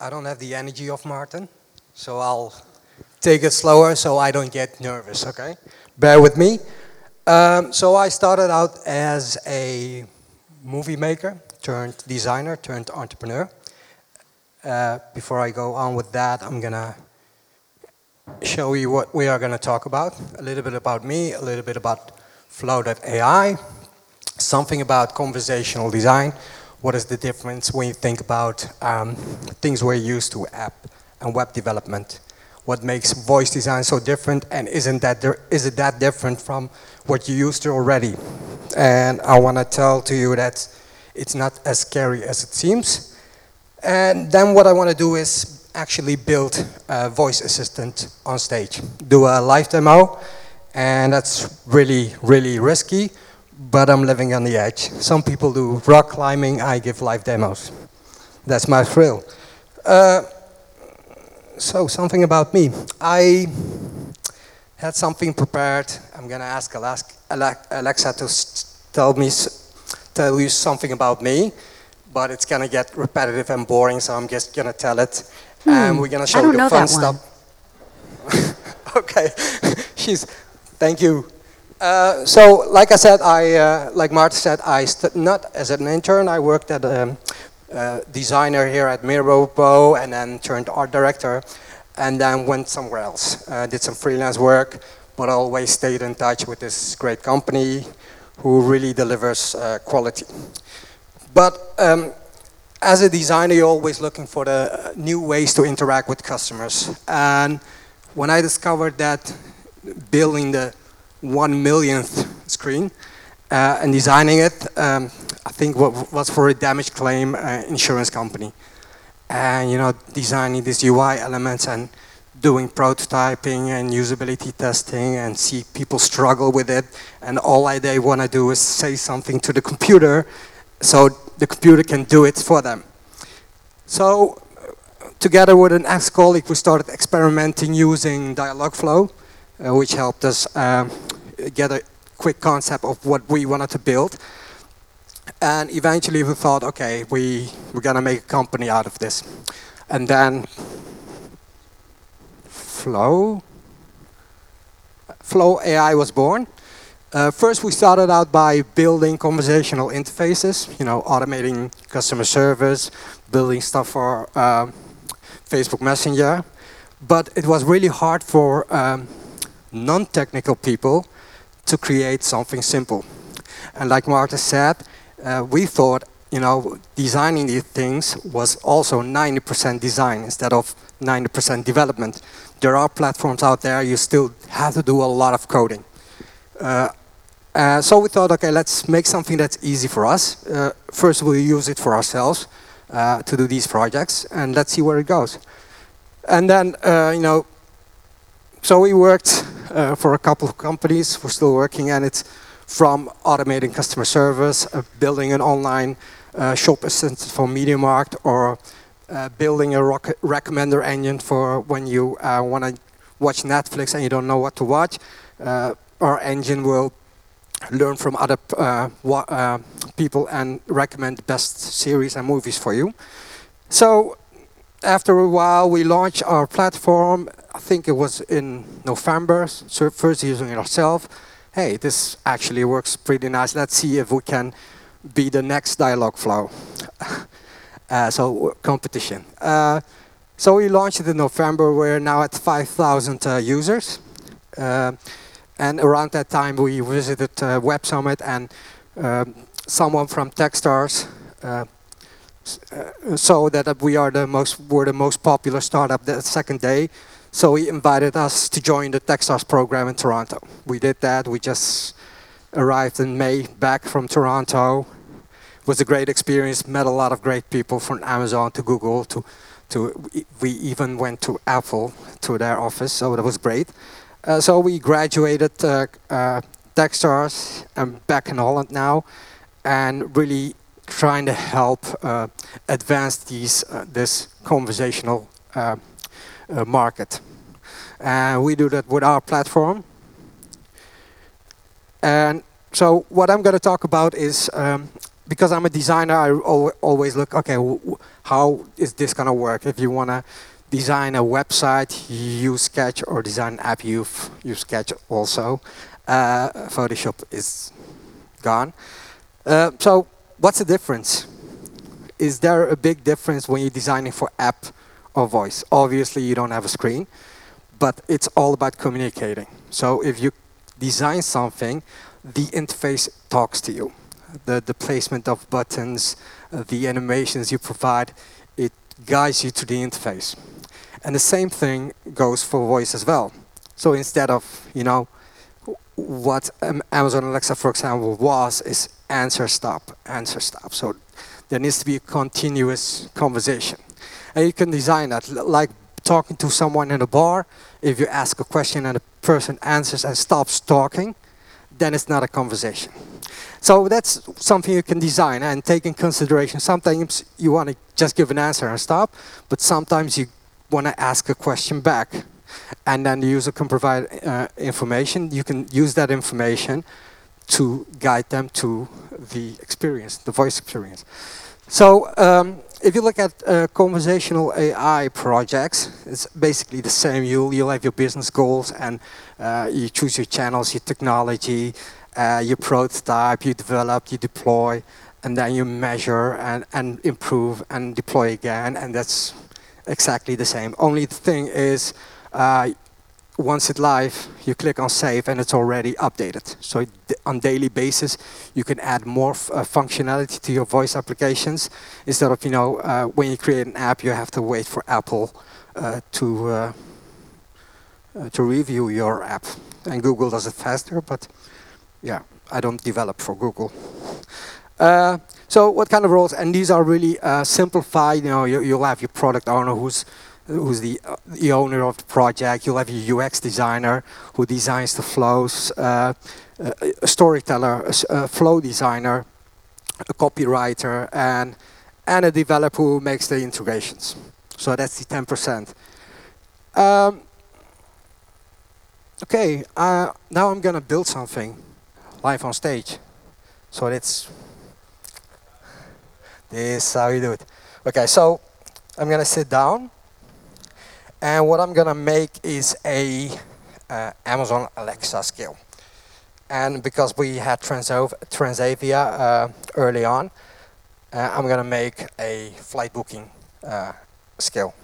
I don't have the energy of Martin, so I'll take it slower so I don't get nervous, okay? Bear with me. So I started out as a movie maker, turned designer, turned entrepreneur. Before I go on with that, I'm gonna show you what we are gonna talk about. A little bit about me, a little bit about Flow.ai, something about conversational design. What is the difference when you think about things we're used to, app and web development? What makes voice design so different, and is it that different from what you used to already? And I want to tell to you that it's not as scary as it seems. And then what I want to do is actually build a voice assistant on stage, do a live demo, and that's really, really risky, but I'm living on the edge. Some people do rock climbing, I give live demos. That's my thrill. So something about me. I had something prepared. I'm gonna ask Alexa to tell you something about me, but it's gonna get repetitive and boring, so I'm just gonna tell it. And we're gonna show you the fun stuff. Okay, thank you. So like I said, like Martin said, not as an intern, I worked at designer here at Miropo, and then turned art director, and then went somewhere else. Did some freelance work, but always stayed in touch with this great company who really delivers quality. But as a designer, you're always looking for the new ways to interact with customers. And when I discovered that building the 1 millionth screen and designing it, I think what was for a damage claim insurance company. And you know, designing these UI elements and doing prototyping and usability testing and see people struggle with it, and all they want to do is say something to the computer so the computer can do it for them. So together with an ex-colleague, we started experimenting using Dialogflow, which helped us get a quick concept of what we wanted to build. And eventually we thought, okay, we're gonna make a company out of this. And then Flow.ai was born. First we started out by building conversational interfaces, you know, automating customer service, building stuff for Facebook Messenger. But it was really hard for non-technical people to create something simple. And like Marta said, we thought, you know, designing these things was also 90% design instead of 90% development. There are platforms out there, you still have to do a lot of coding. So we thought, okay, let's make something that's easy for us. First, we'll use it for ourselves to do these projects, and let's see where it goes. And then, you know, so we worked for a couple of companies, we're still working, and it's from automating customer service, building an online shop assistant for MediaMarkt, or building a recommender engine for when you want to watch Netflix and you don't know what to watch. Our engine will learn from other people and recommend the best series and movies for you. So after a while, we launched our platform. I think it was in November, so first using it ourselves. Hey, this actually works pretty nice. Let's see if we can be the next Dialogflow. So competition. So we launched it in November. We're now at 5,000 users. And around that time, we visited Web Summit, and someone from TechStars saw that we are the most popular startup the second day. So he invited us to join the TechStars program in Toronto. We did that. We just arrived in May back from Toronto. It was a great experience. Met a lot of great people from Amazon to Google we even went to Apple to their office. So that was great. So we graduated TechStars. I'm back in Holland now, and really trying to help advance this conversational market. We do that with our platform. And so what I'm going to talk about is because I'm a designer, I always look, okay, how is this going to work? If you want to design a website, you use Sketch, or design an app, you use Sketch also. Photoshop is gone. So what's the difference? Is there a big difference when you're designing for app or voice? Obviously, you don't have a screen, but it's all about communicating. So if you design something, the interface talks to you. The placement of buttons, the animations you provide, it guides you to the interface. And the same thing goes for voice as well. So instead of, you know, what Amazon Alexa, for example, is answer, stop, answer, stop. So there needs to be a continuous conversation. And you can design that, like talking to someone in a bar. If you ask a question and the person answers and stops talking, then it's not a conversation. So that's something you can design and take in consideration. Sometimes you want to just give an answer and stop, but sometimes you want to ask a question back. And then the user can provide information. You can use that information to guide them to the experience, the voice experience. So if you look at conversational AI projects, it's basically the same. You'll have your business goals, and you choose your channels, your technology, you prototype, you develop, you deploy, and then you measure and improve and deploy again. And that's exactly the same. Only the thing is, once it's live, you click on save and it's already updated. So on daily basis, you can add more functionality to your voice applications. Instead of, you know, when you create an app, you have to wait for Apple to review your app. And Google does it faster, but yeah, I don't develop for Google. So what kind of roles? And these are really simplified. You know, you'll have your product owner who's the owner of the project. You'll have your UX designer who designs the flows, a storyteller, a flow designer, a copywriter, and a developer who makes the integrations. So that's the 10%. Okay, now I'm going to build something live on stage. So that's this is how you do it. Okay, so I'm going to sit down. And what I'm going to make is a Amazon Alexa skill. And because we had Transavia early on, I'm going to make a flight booking skill.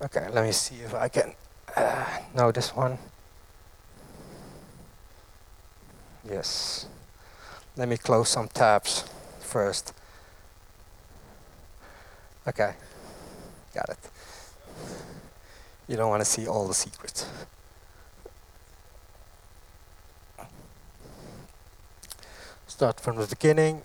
OK, let me see if I can know this one. Yes. Let me close some tabs first. OK, got it. You don't want to see all the secrets. Start from the beginning.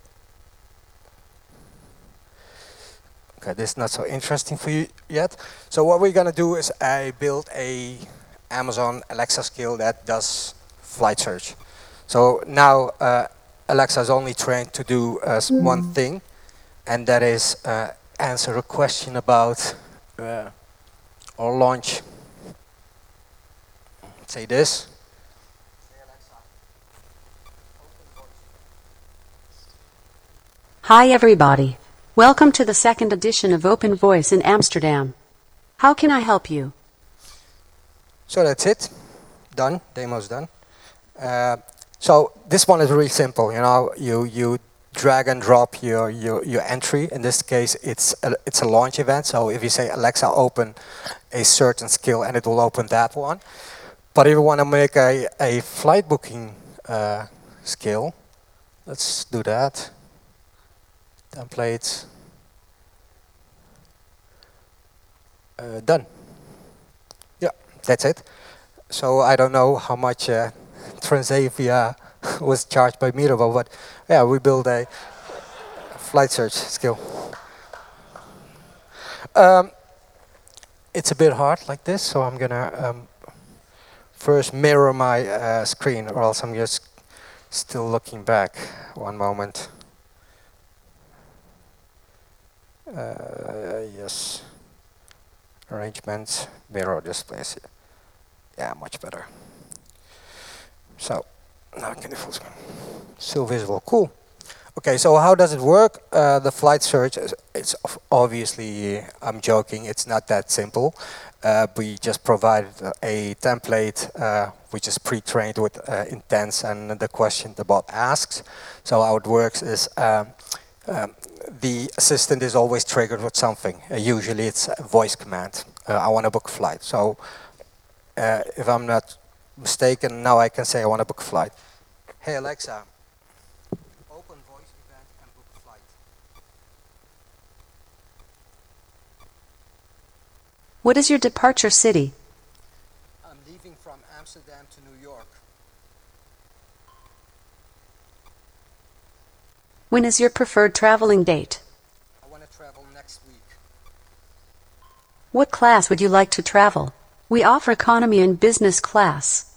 Okay, this is not so interesting for you yet. So what we're going to do is I build a Amazon Alexa skill that does flight search. So now Alexa is only trained to do one thing, and that is answer a question about or launch. Say this. Hi everybody. Welcome to the second edition of Open Voice in Amsterdam. How can I help you? So that's it. Done. Demo's done. So this one is really simple. You know, you drag and drop your entry. In this case, it's a launch event. So if you say Alexa, open a certain skill, and it will open that one. But if you want to make a flight booking skill, let's do that. Templates. Done. Yeah, that's it. So I don't know how much Transavia was charged by Miropo, but yeah, we built a flight search skill. It's a bit hard like this, so I'm gonna first mirror my screen, or else I'm just still looking back. One moment. Yes, arrangements, mirror displays. Yeah, much better. So. Now I can do full screen. Still visible, cool. Okay, so how does it work? The flight search, it's obviously, I'm joking, it's not that simple. We just provide a template which is pre-trained with intents and the question the bot asks. So how it works is the assistant is always triggered with something. Usually it's a voice command. I want to book a flight. So if I'm not mistaken, now I can say I want to book a flight. Hey Alexa. What is your departure city? I'm leaving from Amsterdam to New York. When is your preferred traveling date? I want to travel next week. What class would you like to travel? We offer economy and business class.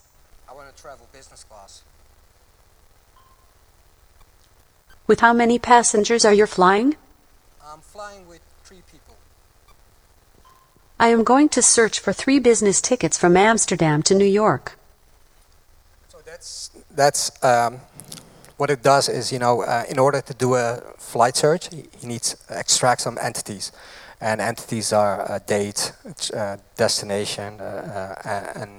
I want to travel business class. With how many passengers are you flying? I'm flying with 3 people. I am going to search for 3 business tickets from Amsterdam to New York. So that's what it does is, you know, in order to do a flight search, you need to extract some entities, and entities are a date, destination, and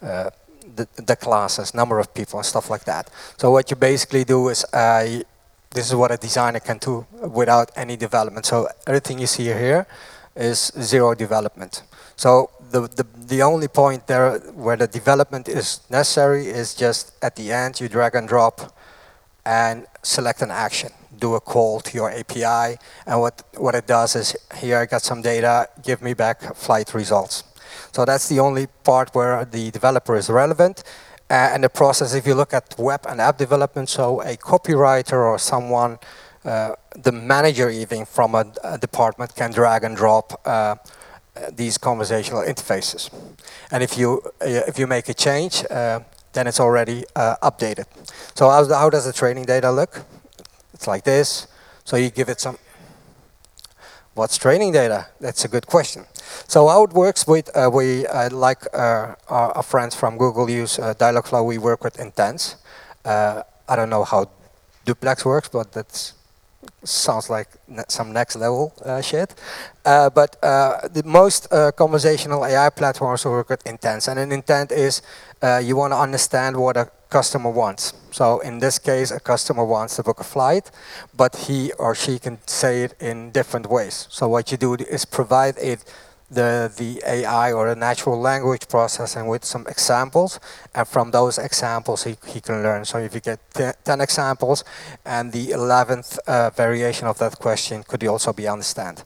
the classes, number of people, and stuff like that. So what you basically do is, this is what a designer can do without any development. So everything you see here is zero development. So the only point there where the development is necessary is just at the end. You drag and drop and select an action, do a call to your API, and what it does is, here I got some data, give me back flight results. So that's the only part where the developer is relevant. And the process, if you look at web and app development, so a copywriter or someone, the manager even from a department can drag and drop these conversational interfaces, and if you make a change, then it's already updated. So how does the training data look? It's like this. So you give it some. What's training data? That's a good question. So how it works with our friends from Google use Dialogflow. We work with intents. I don't know how Duplex works, but that's. Sounds like some next level shit. The most conversational AI platforms work with intents. And an intent is you want to understand what a customer wants. So in this case, a customer wants to book a flight, but he or she can say it in different ways. So what you do is provide it the AI or a natural language processing with some examples, and from those examples he can learn. So if you get 10 examples, and the 11th variation of that question could also be understand.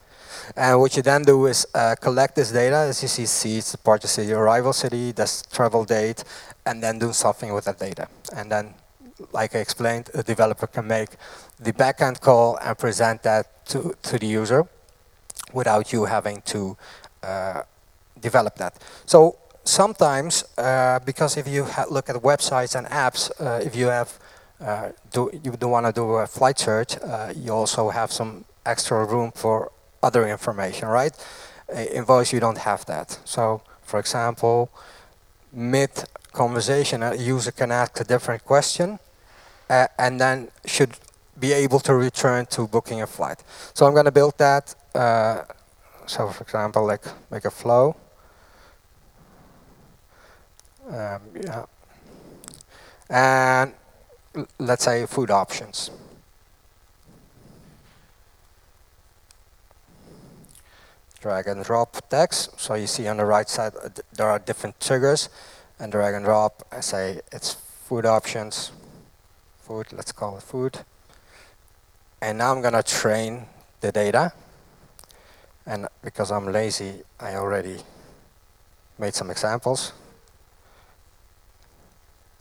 And what you then do is collect this data, as you see, seats, departure city, arrival city, that's travel date, and then do something with that data. And then, like I explained, the developer can make the backend call and present that to the user without you having to develop that. So sometimes, because if you look at websites and apps, if you have you do want to do a flight search, you also have some extra room for other information, right? In voice, you don't have that. So, for example, mid-conversation, a user can ask a different question, and then should be able to return to booking a flight. So I'm going to build that. So, for example, like make a flow. Yeah. And let's say food options. Drag and drop text. So you see on the right side there are different triggers, and drag and drop. I say it's food options. Food. Let's call it food. And now I'm gonna train the data. And because I'm lazy, I already made some examples.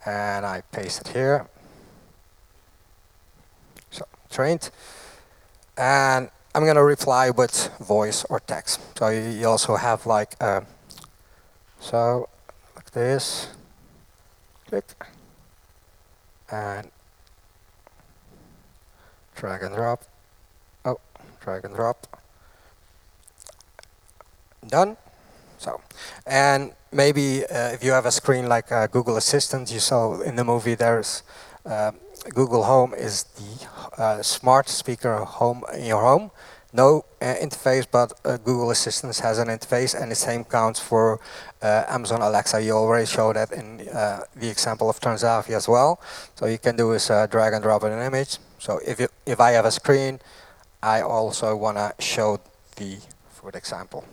And I paste it here. So, trained. And I'm going to reply with voice or text. So you also have like, like this. Click. And drag and drop. Oh, drag and drop. Done. So, and maybe if you have a screen like Google Assistant, you saw in the movie, there's Google Home is the smart speaker home in your home. No interface, but Google Assistant has an interface, and the same counts for Amazon Alexa. You already showed that in the example of Transavia as well. So you can do is drag and drop an image. So if I have a screen, I also want to show the, for example.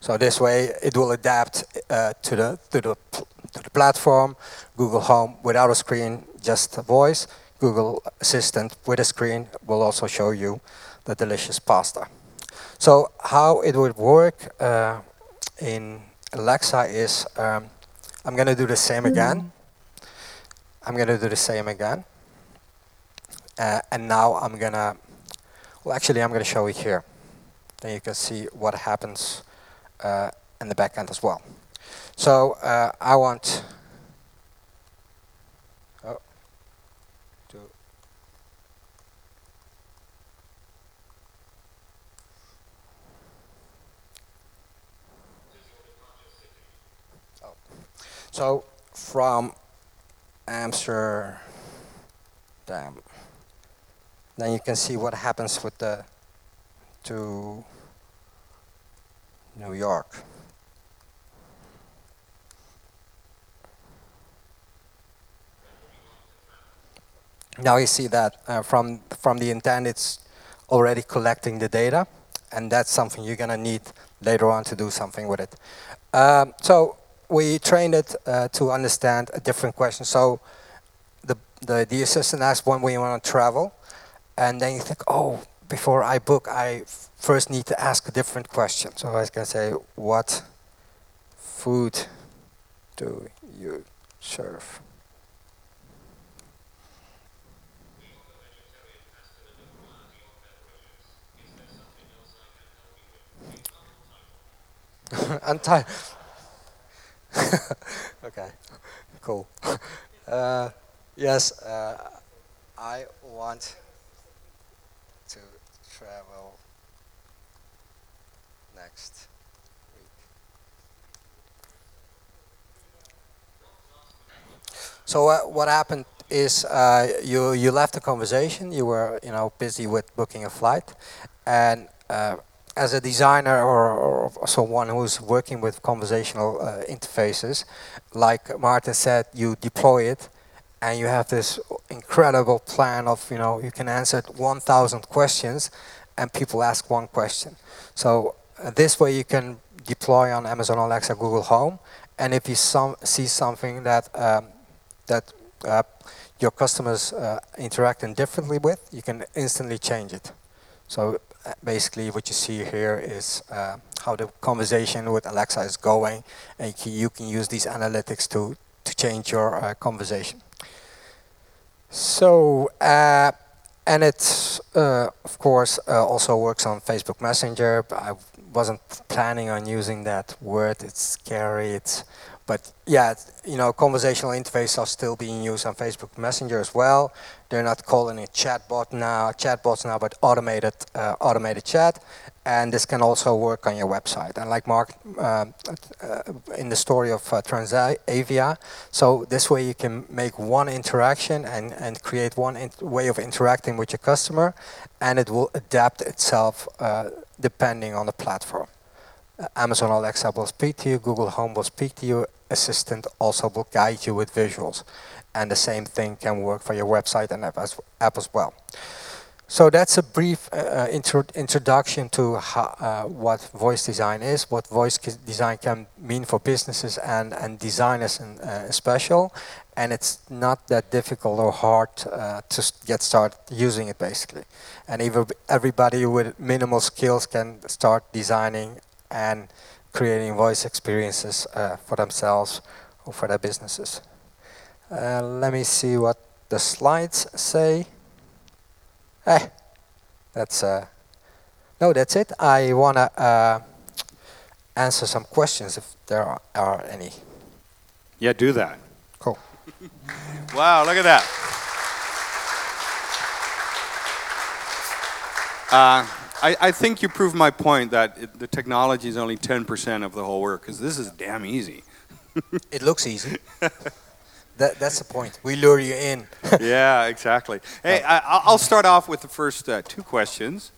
So this way it will adapt to the platform. Google Home without a screen, just a voice. Google Assistant with a screen will also show you the delicious pasta. So how it would work in Alexa is, I'm going to do the same again. And now I'm going to, well, actually I'm going to show it here. Then you can see what happens in the back end as well. So I want So from Amsterdam, then you can see what happens with the to New York. Now you see that from the intent, it's already collecting the data, and that's something you're gonna need later on to do something with it. So we trained it to understand a different question. So the assistant asks when we want to travel, and then you think, oh, before I book, I first need to ask a different question. So I can say, what food do you serve? Okay, cool. Yes, I want to travel next week. So what happened is you left the conversation. You were busy with booking a flight, and as a designer or someone who's working with conversational interfaces, like Martin said, you deploy it, and you have this incredible plan of, you can answer 1,000 questions, and people ask one question. So this way you can deploy on Amazon Alexa, Google Home, and if you see something that your customers interacting differently with, you can instantly change it. So basically what you see here is how the conversation with Alexa is going, and you can use these analytics to change your conversation. So, and it of course also works on Facebook Messenger. I wasn't planning on using that word, it's scary, but yeah, conversational interfaces are still being used on Facebook Messenger as well. They're not calling it chatbots now, but automated chat. And this can also work on your website. And like Mark, in the story of Transavia, so this way you can make one interaction and create one way of interacting with your customer, and it will adapt itself depending on the platform. Amazon Alexa will speak to you, Google Home will speak to you, Assistant also will guide you with visuals. And the same thing can work for your website and app as well. So that's a brief introduction to what voice design is, what voice design can mean for businesses and designers in special. And it's not that difficult or hard to get started using it, basically. And even everybody with minimal skills can start designing and creating voice experiences for themselves or for their businesses. Let me see what the slides say. That's it. I want to answer some questions if there are any. Yeah, do that. Cool. Wow, look at that. I think you proved my point that the technology is only 10% of the whole work, because this is damn easy. It looks easy. That's the point. We lure you in. Yeah, exactly. Hey, I'll start off with the first two questions.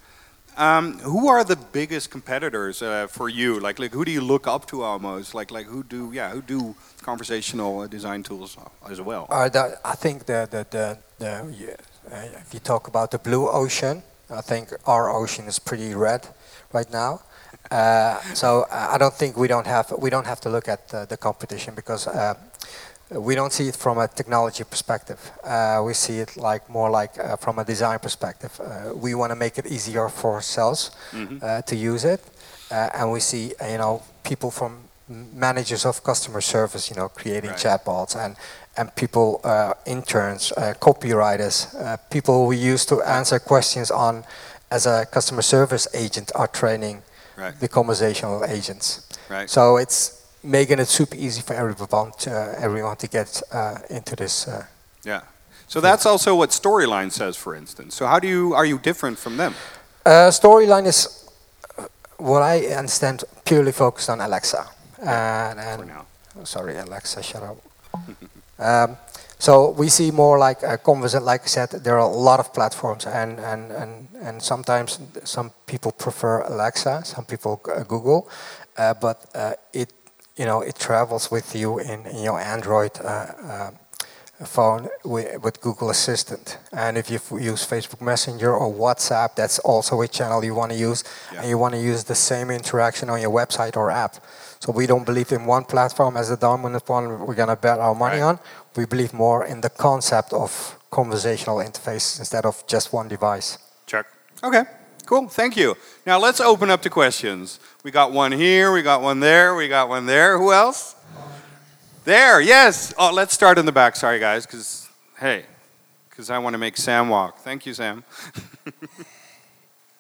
Who are the biggest competitors for you? Like, who do you look up to almost? Like, who do conversational design tools as well? I think if you talk about the blue ocean, I think our ocean is pretty red right now. So I don't think we don't have to look at the competition because. We don't see it from a technology perspective. We see it more from a design perspective. We want to make it easier for ourselves to use it, and we see people from managers of customer service, creating chatbots and people, interns, copywriters, people we used to answer questions on as a customer service agent are training the conversational agents. Right. So it's making it super easy for everyone to get into this. Yeah. So that's also what Storyline says, for instance. So are you different from them? Storyline is, what I understand, purely focused on Alexa. And for now. Sorry, Alexa, shut up. So we see more like a conversation. Like I said, there are a lot of platforms, and sometimes some people prefer Alexa, some people Google, but it. It travels with you in your Android phone with Google Assistant. And if you use Facebook Messenger or WhatsApp, that's also a channel you want to use. Yeah. And you want to use the same interaction on your website or app. So we don't believe in one platform as the dominant one we're going to bet our money on. We believe more in the concept of conversational interface instead of just one device. Check. Okay. Cool, thank you. Now let's open up to questions. We got one here, we got one there, we got one there. Who else? There, yes. Oh, let's start in the back. Sorry, guys, because I want to make Sam walk. Thank you, Sam.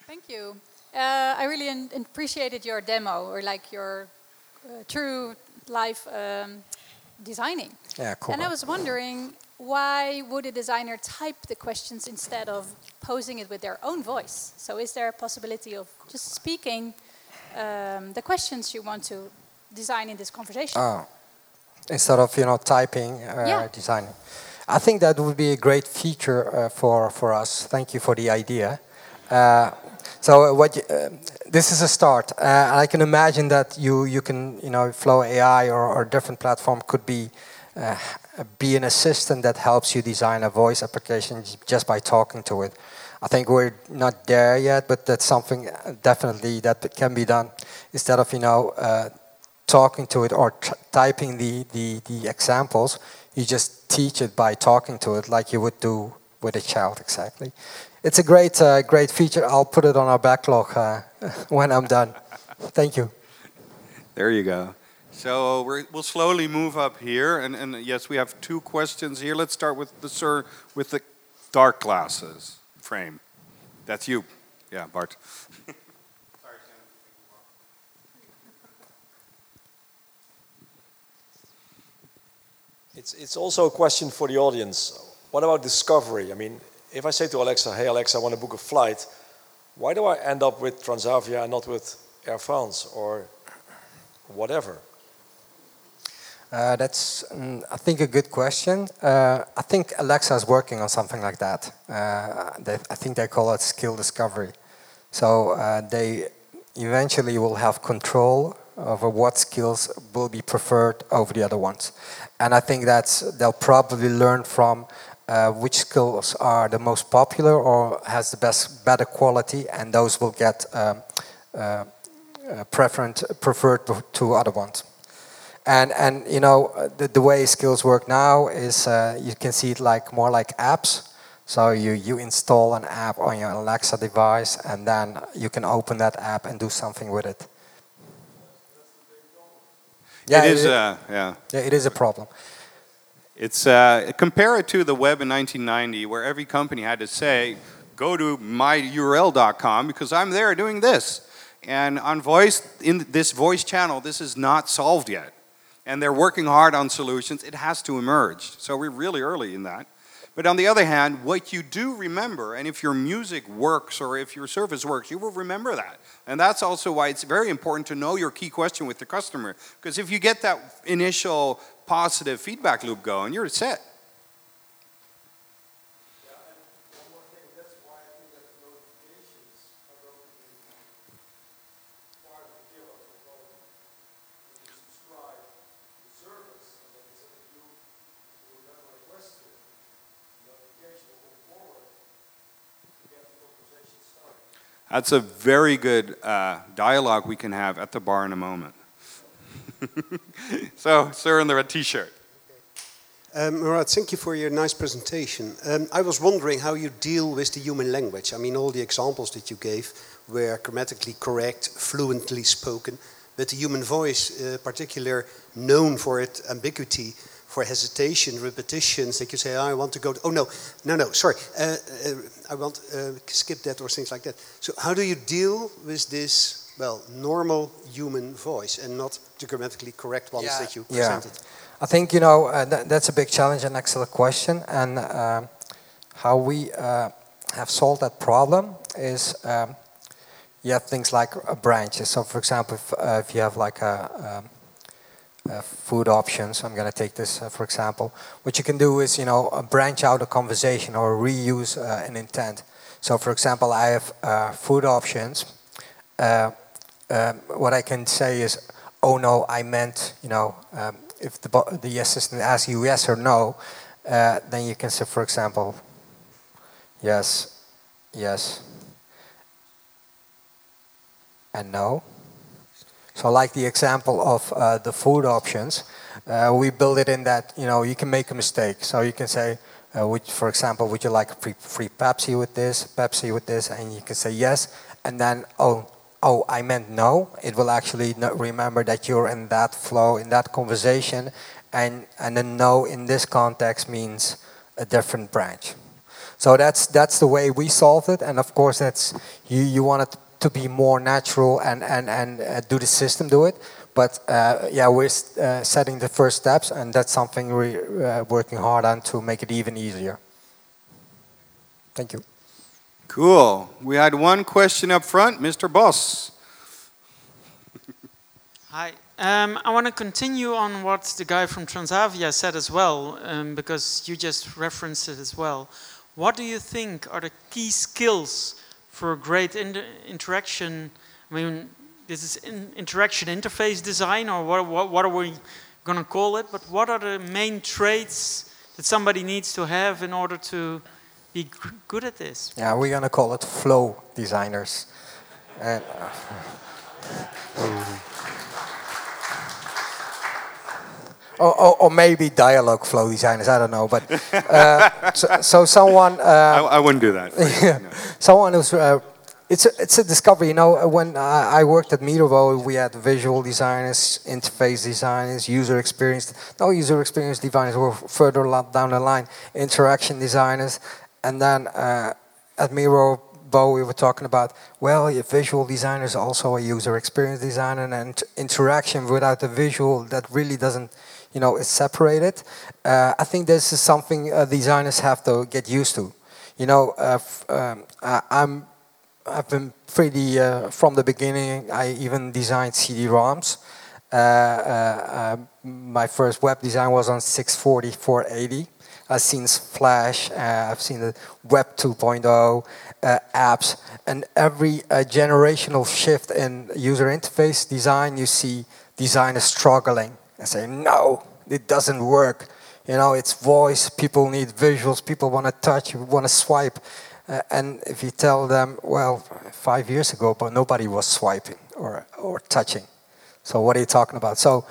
Thank you. I really appreciated your demo, or like your true life designing. Yeah, cool. And I was wondering, why would a designer type the questions instead of posing it with their own voice? So is there a possibility of just speaking the questions you want to design in this conversation? Oh. Instead of typing designing. I think that would be a great feature for us. Thank you for the idea. So this is a start. I can imagine that you can Flow AI or a different platform could be an assistant that helps you design a voice application just by talking to it. I think we're not there yet, but that's something definitely that can be done instead of talking to it or typing the examples. You just teach it by talking to it, like you would do with a child. Exactly. It's a great feature. I'll put it on our backlog when I'm done. Thank you. There you go. So we'll slowly move up here, and yes, we have two questions here. Let's start with the sir with the dark glasses frame. That's you, yeah, Bart. Sorry, Sam. It's also a question for the audience. What about discovery? I mean, if I say to Alexa, "Hey Alexa, I want to book a flight," why do I end up with Transavia and not with Air France or whatever? That's, I think, a good question. I think Alexa is working on something like that. I think they call it skill discovery. So they eventually will have control over what skills will be preferred over the other ones. And I think they'll probably learn from which skills are the most popular or has the better quality, and those will get preferred to other ones. And the way skills work now is you can see it more like apps. So you install an app on your Alexa device, and then you can open that app and do something with it. Yeah, it is a problem. It's compare it to the web in 1990, where every company had to say, "Go to myurl.com because I'm there doing this." And on voice, in this voice channel, this is not solved yet. And they're working hard on solutions. It has to emerge. So we're really early in that. But on the other hand, what you do remember, and if your music works or if your service works, you will remember that. And that's also why it's very important to know your key question with the customer. Because if you get that initial positive feedback loop going, you're set. That's a very good dialogue we can have at the bar in a moment. So, sir in the red t-shirt. Okay. Murat, thank you for your nice presentation. I was wondering how you deal with the human language. I mean, all the examples that you gave were grammatically correct, fluently spoken, but the human voice, in particular, known for its ambiguity, for hesitation, repetitions, that you say, oh, I want to go, oh, no, sorry, I want to skip that or things like that. So how do you deal with this, well, normal human voice and not the grammatically correct ones that you presented? I think, you know, that's a big challenge and excellent question. And how we have solved that problem is, you have things like branches. So, for example, if you have like a food options, I'm going to take this for example. What you can do is, you know, branch out a conversation or reuse an intent. So, for example, I have food options. What I can say is, oh no, I meant, you know, if the assistant asks you yes or no, then you can say, for example, yes, yes, and no. So like the example of the food options, we build it in that, you know, you can make a mistake. So you can say, for example, would you like a free Pepsi with this, and you can say yes, and then, oh, I meant no. It will actually not remember that you're in that flow, in that conversation, and then no in this context means a different branch. So that's the way we solved it, and of course that's, you want it to be more natural and do the system do it. But yeah, we're setting the first steps, and that's something we're working hard on to make it even easier. Thank you. Cool. We had one question up front, Mr. Boss. Hi. I want to continue on what the guy from Transavia said as well, because you just referenced it as well. What do you think are the key skills for great interaction? I mean, this is interaction interface design, or what are we going to call it? But what are the main traits that somebody needs to have in order to be good at this? Yeah, we're going to call it flow designers. And, or maybe dialogue flow designers, I don't know, but so someone... I wouldn't do that. Yeah, no. Someone who's... it's a discovery, you know, when I worked at Miropo, we had visual designers, interface designers, user experience... No, user experience designers were further down the line, interaction designers, and then at Miropo, we were talking about, well, your visual designer is also a user experience designer, and interaction without the visual, that really doesn't, you know, it's separated. I think this is something designers have to get used to. You know, I've been pretty, from the beginning, I even designed CD-ROMs. My first web design was on 640, 480. I've seen Flash, I've seen the Web 2.0 apps, and every generational shift in user interface design, you see designers struggling and saying, no, it doesn't work. You know, it's voice, people need visuals, people want to touch, you want to swipe. And if you tell them, well, 5 years ago, but nobody was swiping or touching. So what are you talking about? So,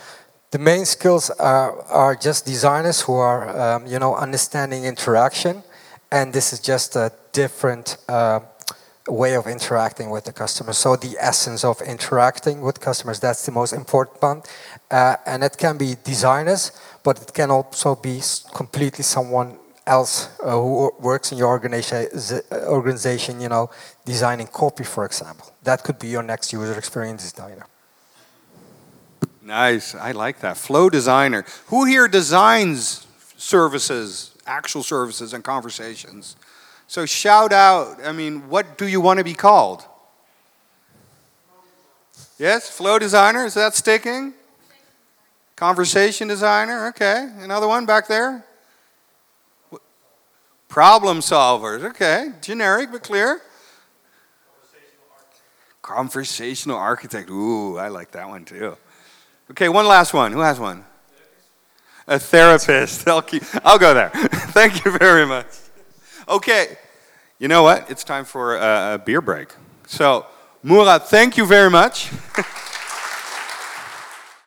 the main skills are just designers who are, you know, understanding interaction, and this is just a different way of interacting with the customer. So the essence of interacting with customers, that's the most important one. And it can be designers, but it can also be completely someone else who works in your organization, you know, designing copy, for example. That could be your next user experience designer. Nice, I like that. Flow designer. Who here designs services, actual services and conversations. So shout out, I mean, what do you want to be called? Yes, flow designer, is that sticking? Conversation designer, okay. Another one back there? Problem solvers, okay. Generic but clear. Conversational architect, ooh, I like that one too. Okay, one last one, who has one? A therapist, I'll go there. Thank you very much. Okay, you know what? It's time for a beer break. So, Murat, thank you very much.